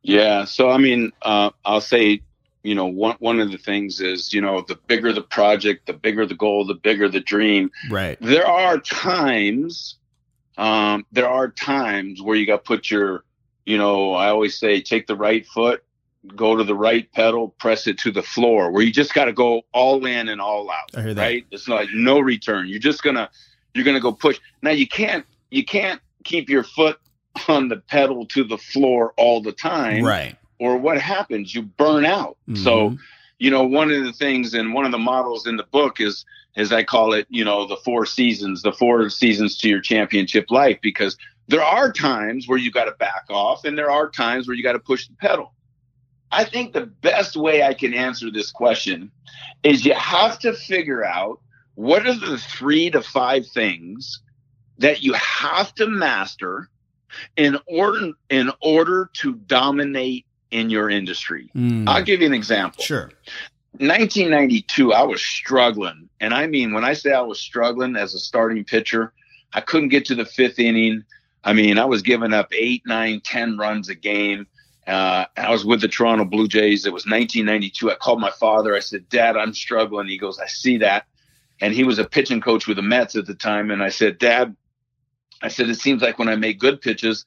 Yeah. So, I mean, uh, I'll say, you know, one, one of the things is, you know, the bigger the project, the bigger the goal, the bigger the dream. Right. There are times, um, there are times where you got to put your, you know, I always say, take the right foot, go to the right pedal, press it to the floor, where you just got to go all in and all out. I hear that. Right. It's like no return. You're just going to, you're going to go push. Now you can't, you can't keep your foot on the pedal to the floor all the time, right? Or what happens, you burn out. Mm-hmm. So you know, one of the things and one of the models in the book is, as I call it, you know, the four seasons, the four seasons to your championship life, because there are times where you got to back off and there are times where you got to push the pedal. I think the best way I can answer this question is you have to figure out what are the three to five things that you have to master in order in order to dominate in your industry. Mm. I'll give you an example. Sure. nineteen ninety-two, I was struggling. And I mean, when I say I was struggling as a starting pitcher, I couldn't get to the fifth inning. I mean, I was giving up eight, nine, ten runs a game. Uh, I was with the Toronto Blue Jays. It was nineteen ninety-two. I called my father. I said, Dad, I'm struggling. He goes, I see that. And he was a pitching coach with the Mets at the time. And I said, Dad, I said, it seems like when I make good pitches,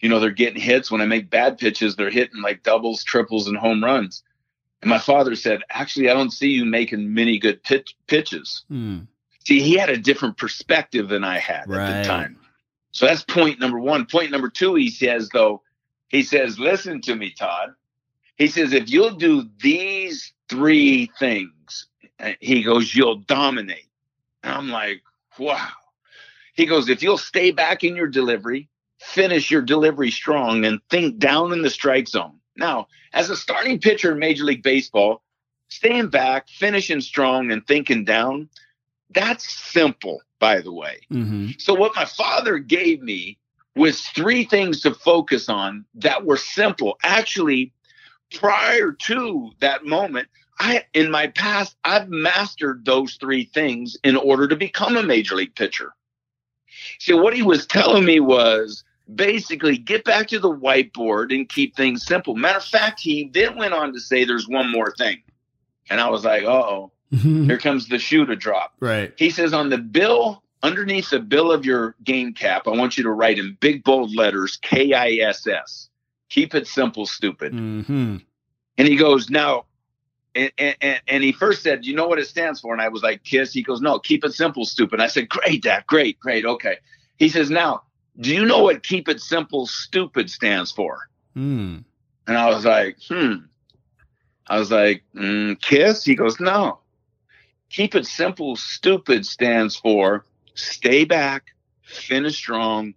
you know, they're getting hits. When I make bad pitches, they're hitting like doubles, triples, and home runs. And my father said, actually, I don't see you making many good pitch- pitches. Mm. See, he had a different perspective than I had right. at the time. So that's point number one. Point number two, he says, though, he says, listen to me, Todd. He says, if you'll do these three things, he goes, you'll dominate. And I'm like, wow. He goes, if you'll stay back in your delivery, finish your delivery strong, and think down in the strike zone. Now, as a starting pitcher in Major League Baseball, staying back, finishing strong, and thinking down, that's simple, by the way. Mm-hmm. So what my father gave me was three things to focus on that were simple. Actually, prior to that moment, I in my past, I've mastered those three things in order to become a Major League pitcher. So what he was telling me was basically get back to the whiteboard and keep things simple. Matter of fact, he then went on to say there's one more thing. And I was like, uh-oh, here comes the shoe to drop. Right. He says on the bill, underneath the bill of your game cap, I want you to write in big bold letters, K I S S. Keep it simple, stupid. Mm-hmm. And he goes, now, and, and, and he first said, you know what it stands for? And I was like, KISS. He goes, no, keep it simple, stupid. I said, great, Dad, great, great, okay. He says, now, do you know what keep it simple, stupid stands for? Mm. And I was like, hmm. I was like, mm, KISS? He goes, no. Keep it simple, stupid stands for stay back, finish strong,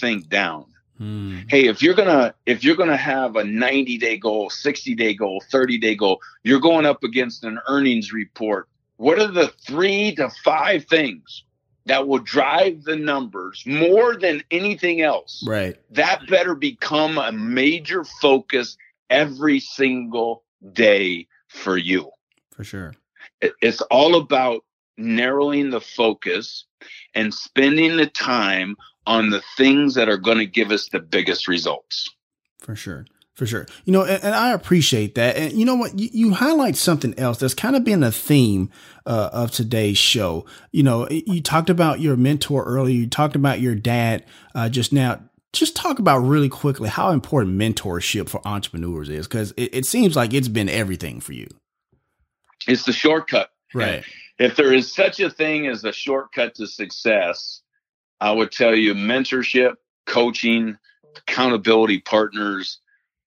think down. Hmm. Hey, if you're gonna if you're gonna have a ninety-day goal, sixty-day goal, thirty-day goal, you're going up against an earnings report. What are the three to five things that will drive the numbers more than anything else? Right. That better become a major focus every single day for you. For sure. It's all about narrowing the focus and spending the time on the things that are going to give us the biggest results. For sure. For sure. You know, and, and I appreciate that. And you know what? You, you highlight something else that's kind of been a theme uh, of today's show. You know, you talked about your mentor earlier. You talked about your dad uh, just now. Just talk about really quickly how important mentorship for entrepreneurs is, because it, it seems like it's been everything for you. It's the shortcut. Right. If there is such a thing as a shortcut to success, I would tell you mentorship, coaching, accountability partners.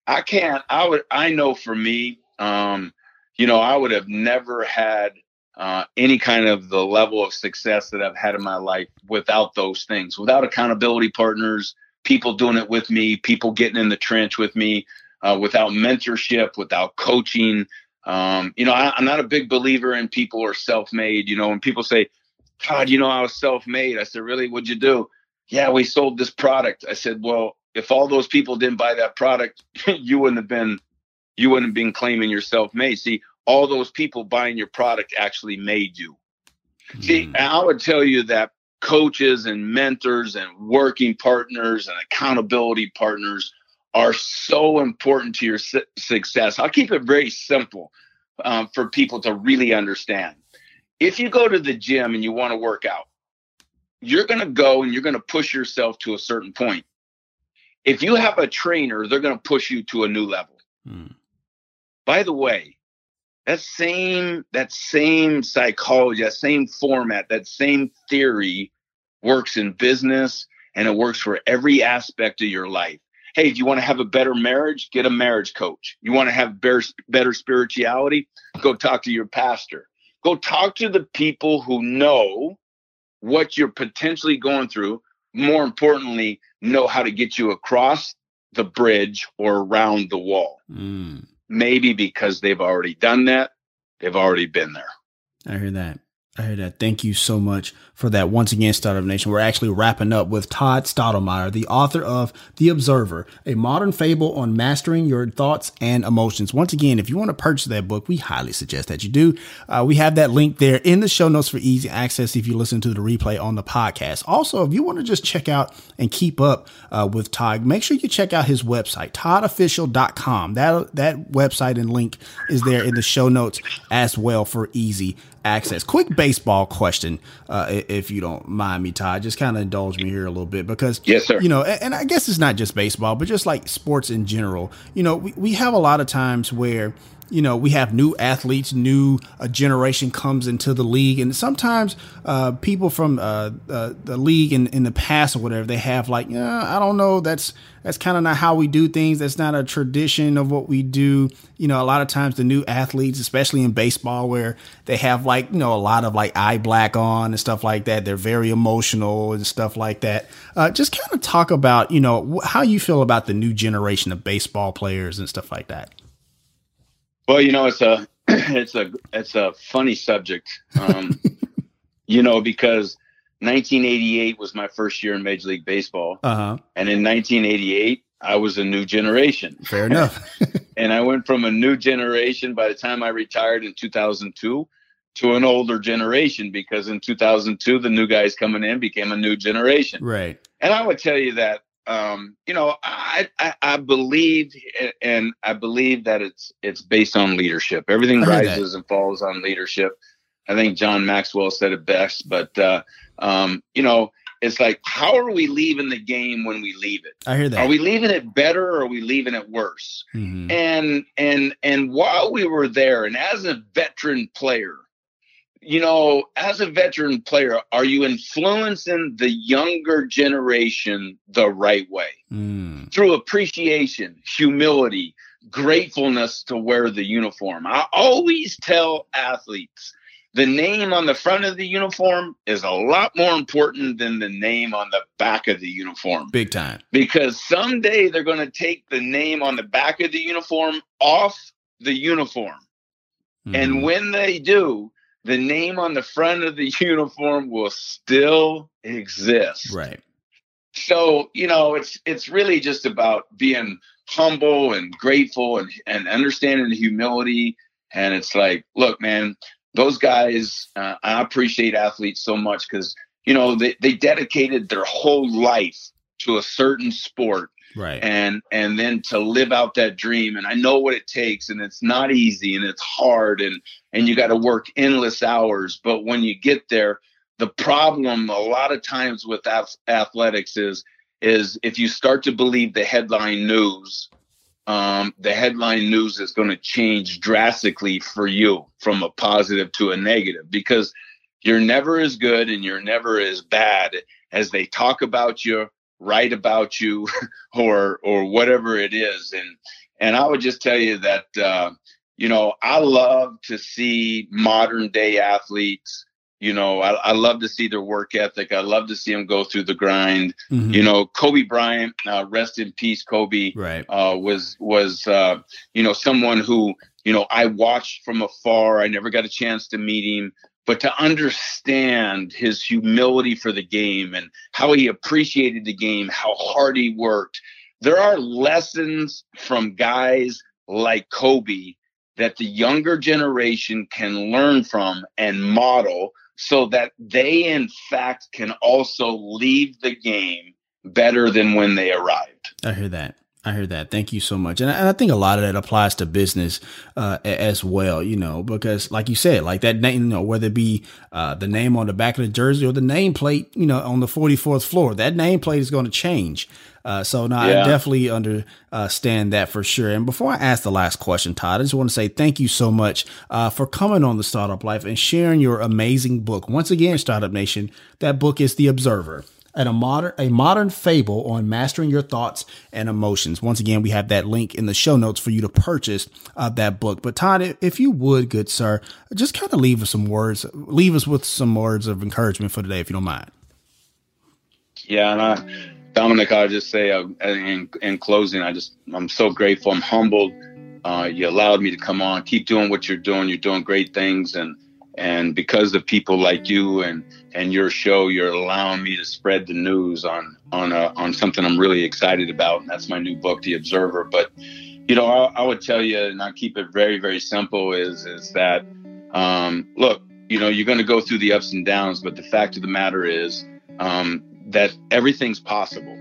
I can't, I would, I know for me, um, you know, I would have never had uh, any kind of the level of success that I've had in my life without those things, without accountability partners, people doing it with me, people getting in the trench with me, uh, without mentorship, without coaching. Um, you know, I, I'm not a big believer in people are self-made. You know, when people say, Todd, you know, I was self-made. I said, really? What'd you do? Yeah, we sold this product. I said, well, if all those people didn't buy that product, you wouldn't have been, you wouldn't have been claiming you're self-made. See, all those people buying your product actually made you. Mm-hmm. See, I would tell you that coaches and mentors and working partners and accountability partners are so important to your su- success. I'll keep it very simple um, for people to really understand. If you go to the gym and you want to work out, you're going to go and you're going to push yourself to a certain point. If you have a trainer, they're going to push you to a new level. Mm. By the way, that same, that same psychology, that same format, that same theory works in business, and it works for every aspect of your life. Hey, do you want to have a better marriage? Get a marriage coach. You want to have better, better spirituality? Go talk to your pastor. Go talk to the people who know what you're potentially going through. More importantly, know how to get you across the bridge or around the wall. Mm. Maybe because they've already done that. They've already been there. I hear that. I hear that. Thank you so much for that. Once again, Stottlemyre Nation, we're actually wrapping up with Todd Stottlemyre, the author of The Observer, a modern fable on mastering your thoughts and emotions. Once again, if you want to purchase that book, we highly suggest that you do. Uh, we have that link there in the show notes for easy access if you listen to the replay on the podcast. Also, if you want to just check out and keep up uh, with Todd, make sure you check out his website, Todd Official dot com. That, that website and link is there in the show notes as well for easy access. Quick baseball question, uh, if you don't mind me, Todd. Just kind of indulge me here a little bit because, yes, sir. You know, and, and I guess it's not just baseball, but just like sports in general. You know, we, we have a lot of times where, you know, we have new athletes, new a generation comes into the league. And sometimes uh, people from uh, uh, the league in, in the past or whatever, they have like, yeah, I don't know. That's that's kind of not how we do things. That's not a tradition of what we do. You know, a lot of times the new athletes, especially in baseball, where they have like, you know, a lot of like eye black on and stuff like that. They're very emotional and stuff like that. Uh, just kind of talk about, you know, how you feel about the new generation of baseball players and stuff like that. Well, you know, it's a it's a it's a funny subject, um, you know, because nineteen eighty-eight was my first year in Major League Baseball, uh-huh. and in nineteen eighty-eight I was a new generation. Fair enough. And I went from a new generation by the time I retired in two thousand two to an older generation because in two thousand two the new guys coming in became a new generation. Right. And I would tell you that. Um, you know, I, I, I believe, and I believe that it's, it's based on leadership. Everything rises and falls on leadership. I think John Maxwell said it best, but, uh, um, you know, it's like, how are we leaving the game when we leave it? I hear that. Are we leaving it better or are we leaving it worse? Mm-hmm. And, and, and while we were there and as a veteran player, you know, as a veteran player, are you influencing the younger generation the right way? Mm. Through appreciation, humility, gratefulness to wear the uniform. I always tell athletes the name on the front of the uniform is a lot more important than the name on the back of the uniform. Big time. Because someday they're going to take the name on the back of the uniform off the uniform. Mm. And when they do, the name on the front of the uniform will still exist. Right. So, you know, it's it's really just about being humble and grateful and, and understanding the humility. And it's like, look, man, those guys, uh, I appreciate athletes so much because, you know, they, they dedicated their whole life to a certain sport. Right. And and then to live out that dream. And I know what it takes and it's not easy and it's hard and and you got to work endless hours. But when you get there, the problem a lot of times with ath- athletics is is if you start to believe the headline news, um, the headline news is going to change drastically for you from a positive to a negative because you're never as good and you're never as bad as they talk about you, write about you or or whatever it is. And and I would just tell you that, uh, you know, I love to see modern day athletes. You know, I, I love to see their work ethic. I love to see them go through the grind. Mm-hmm. You know, Kobe Bryant, uh, rest in peace, Kobe, right. uh, was was, uh, you know, someone who, you know, I watched from afar. I never got a chance to meet him. But to understand his humility for the game and how he appreciated the game, how hard he worked. There are lessons from guys like Kobe that the younger generation can learn from and model so that they, in fact, can also leave the game better than when they arrived. I hear that. I hear that. Thank you so much. And I, and I think a lot of that applies to business uh, as well, you know, because like you said, like that name, you know, whether it be uh, the name on the back of the jersey or the nameplate, you know, on the forty-fourth floor, that nameplate is going to change. Uh, so no, yeah. I definitely understand that for sure. And before I ask the last question, Todd, I just want to say thank you so much uh, for coming on The Startup Life and sharing your amazing book. Once again, Startup Nation, that book is The Observer, and a modern a modern fable on mastering your thoughts and emotions. Once again, we have that link in the show notes for you to purchase uh, that book. But Todd, if you would, good sir, just kind of leave us some words, leave us with some words of encouragement for today, if you don't mind. Yeah, and I, Dominic, I'll just say uh, in, in closing, I just I'm so grateful. I'm humbled. Uh, you allowed me to come on. Keep doing what you're doing. You're doing great things, and and because of people like you and, and your show, you're allowing me to spread the news on on a, on something I'm really excited about, and that's my new book, The Observer. But you know, I, I would tell you, and I keep it very very simple, is is that um, look, you know, you're going to go through the ups and downs, but the fact of the matter is um, that everything's possible,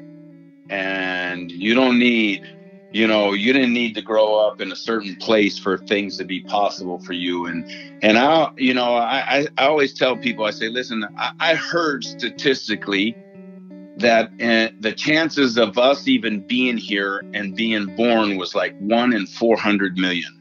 and you don't need. You know, you didn't need to grow up in a certain place for things to be possible for you. And and I, you know, I, I always tell people, I say, listen, I, I heard statistically that uh, the chances of us even being here and being born was like one in four hundred million.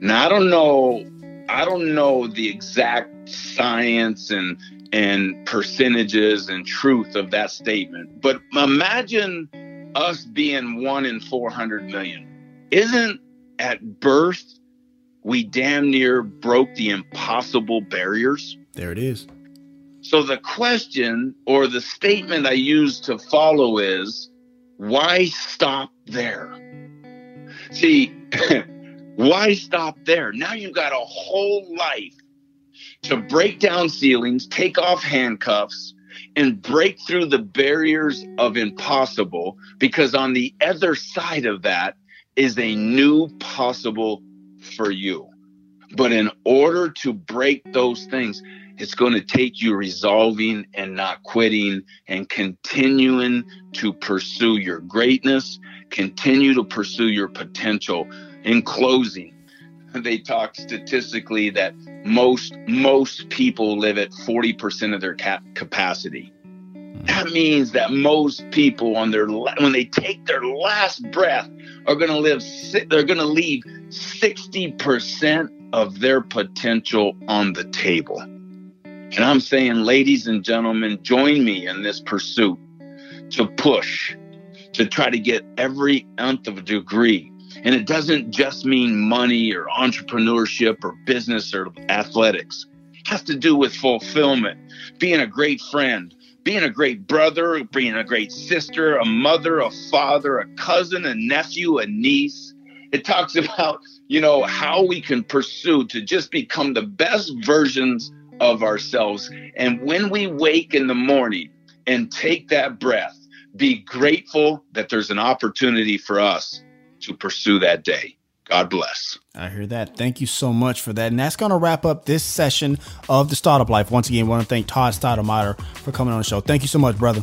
Now, I don't know. I don't know the exact science and and percentages and truth of that statement. But imagine us being one in four hundred million. Isn't at birth we damn near broke the impossible barriers? There it is. So the question or the statement I use to follow is, why stop there? See, why stop there? Now you've got a whole life to break down ceilings, take off handcuffs, and break through the barriers of impossible, because on the other side of that is a new possible for you. But in order to break those things, it's going to take you resolving and not quitting and continuing to pursue your greatness, continue to pursue your potential. In closing, they talk statistically that most most people live at forty percent of their cap- capacity. That means that most people on their la- when they take their last breath are going to live si- they're going to leave sixty percent of their potential on the table. And I'm saying, ladies and gentlemen, join me in this pursuit to push, to try to get every nth of a degree. And it doesn't just mean money or entrepreneurship or business or athletics. It has to do with fulfillment, being a great friend, being a great brother, being a great sister, a mother, a father, a cousin, a nephew, a niece. It talks about, you know, how we can pursue to just become the best versions of ourselves. And when we wake in the morning and take that breath, be grateful that there's an opportunity for us to pursue that day. God bless. I hear that. Thank you so much for that. And that's going to wrap up this session of The Startup Life. Once again, I want to thank Todd Stottlemyre for coming on the show. Thank you so much, brother.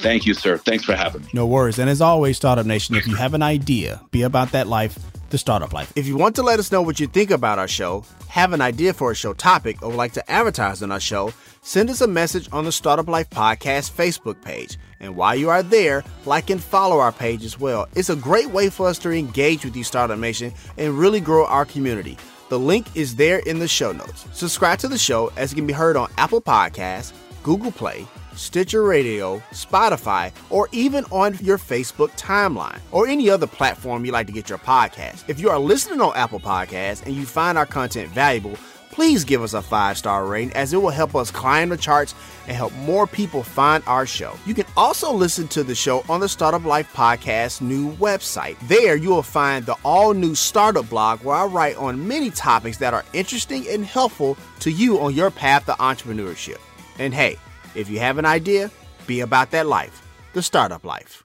Thank you, sir. Thanks for having me. No worries. And as always, Startup Nation, if you have an idea, be about that life, The Startup Life. If you want to let us know what you think about our show, have an idea for a show topic, or would like to advertise on our show, send us a message on the Startup Life Podcast Facebook page. And while you are there, like and follow our page as well. It's a great way for us to engage with you, Startup Nation, and really grow our community. The link is there in the show notes. Subscribe to the show, as it can be heard on Apple Podcasts, Google Play, Stitcher Radio, Spotify, or even on your Facebook timeline or any other platform you like to get your podcast. If you are listening on Apple Podcasts and you find our content valuable, please give us a five-star rating, as it will help us climb the charts and help more people find our show. You can also listen to the show on the Startup Life Podcast new website. There you will find the all-new Startup Blog, where I write on many topics that are interesting and helpful to you on your path to entrepreneurship. And hey, if you have an idea, be about that life, the startup life.